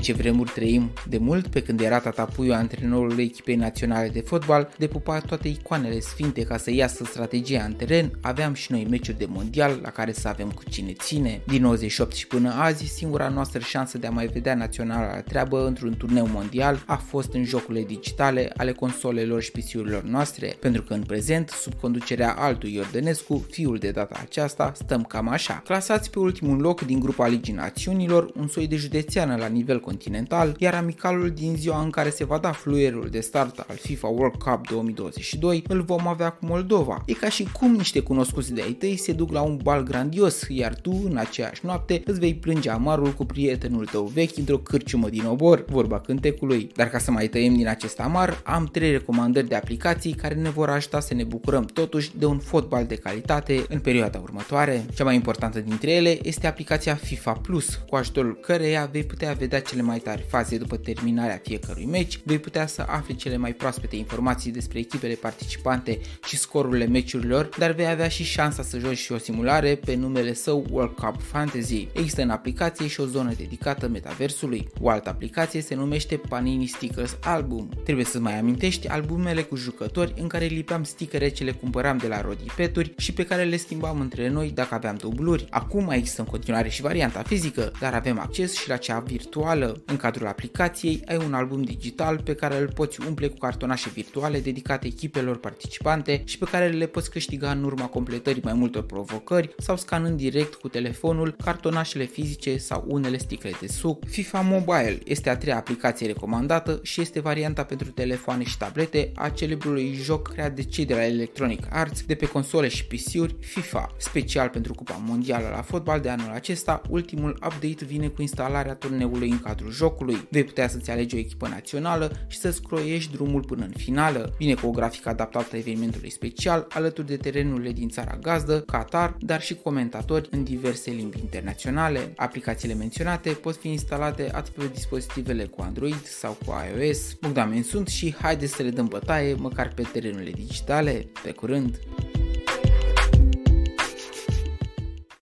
Ce vremuri trăim! De mult, pe când era tata Puiu antrenorul echipei naționale de fotbal, depupa toate icoanele sfinte ca să iasă strategia în teren, aveam și noi meciuri de mondial la care să avem cu cine ține. Din 98 și până azi, singura noastră șansă de a mai vedea naționala la treabă într-un turneu mondial a fost în jocurile digitale ale consolelor și PC-urilor noastre, pentru că în prezent, sub conducerea altui Iordănescu, fiul de data aceasta, stăm cam așa. Clasați pe ultimul loc din grupa Ligii Națiunilor, un soi de județeană la nivel continental, iar amicalul din ziua în care se va da fluierul de start al FIFA World Cup 2022 îl vom avea cu Moldova. E ca și cum niște cunoscuți de-ai tăi se duc la un bal grandios, iar tu, în aceeași noapte, îți vei plânge amarul cu prietenul tău vechi într-o cârciumă din Obor, vorba cântecului. Dar ca să mai tăiem din acest amar, am 3 recomandări de aplicații care ne vor ajuta să ne bucurăm totuși de un fotbal de calitate în perioada următoare. Cea mai importantă dintre ele este aplicația FIFA Plus, cu ajutorul căreia vei putea vedea cele mai tari faze după terminarea fiecărui meci, vei putea să afli cele mai proaspete informații despre echipele participante și scorurile meciurilor, dar vei avea și șansa să joci și o simulare pe numele său World Cup Fantasy. Există în aplicație și o zonă dedicată metaversului. O altă aplicație se numește Panini Stickers Album. Trebuie să mai amintești albumele cu jucători în care lipeam stickere ce le cumpăram de la rodipeturi și pe care le schimbam între noi dacă aveam dubluri. Acum există în continuare și varianta fizică, dar avem acces și la cea virtuală. În cadrul aplicației ai un album digital pe care îl poți umple cu cartonașe virtuale dedicate echipelor participante și pe care le poți câștiga în urma completării mai multor provocări sau scanând direct cu telefonul cartonașele fizice sau unele sticle de suc. FIFA Mobile este a treia aplicație recomandată și este varianta pentru telefoane și tablete a celebrului joc creat de cei de la Electronic Arts de pe console și PC-uri FIFA. Special pentru Cupa Mondială la fotbal de anul acesta, ultimul update vine cu instalarea turneului în cadrul jocului. Vei putea să-ți alegi o echipă națională și să-ți croiești drumul până în finală. Vine cu o grafică adaptată evenimentului special, alături de terenurile din țara gazdă, Qatar, dar și comentatori în diverse limbi internaționale. Aplicațiile menționate pot fi instalate atât pe dispozitivele cu Android sau cu iOS. Bogdan Menci sunt și haideți să le dăm bătaie, măcar pe terenurile digitale. Pe curând!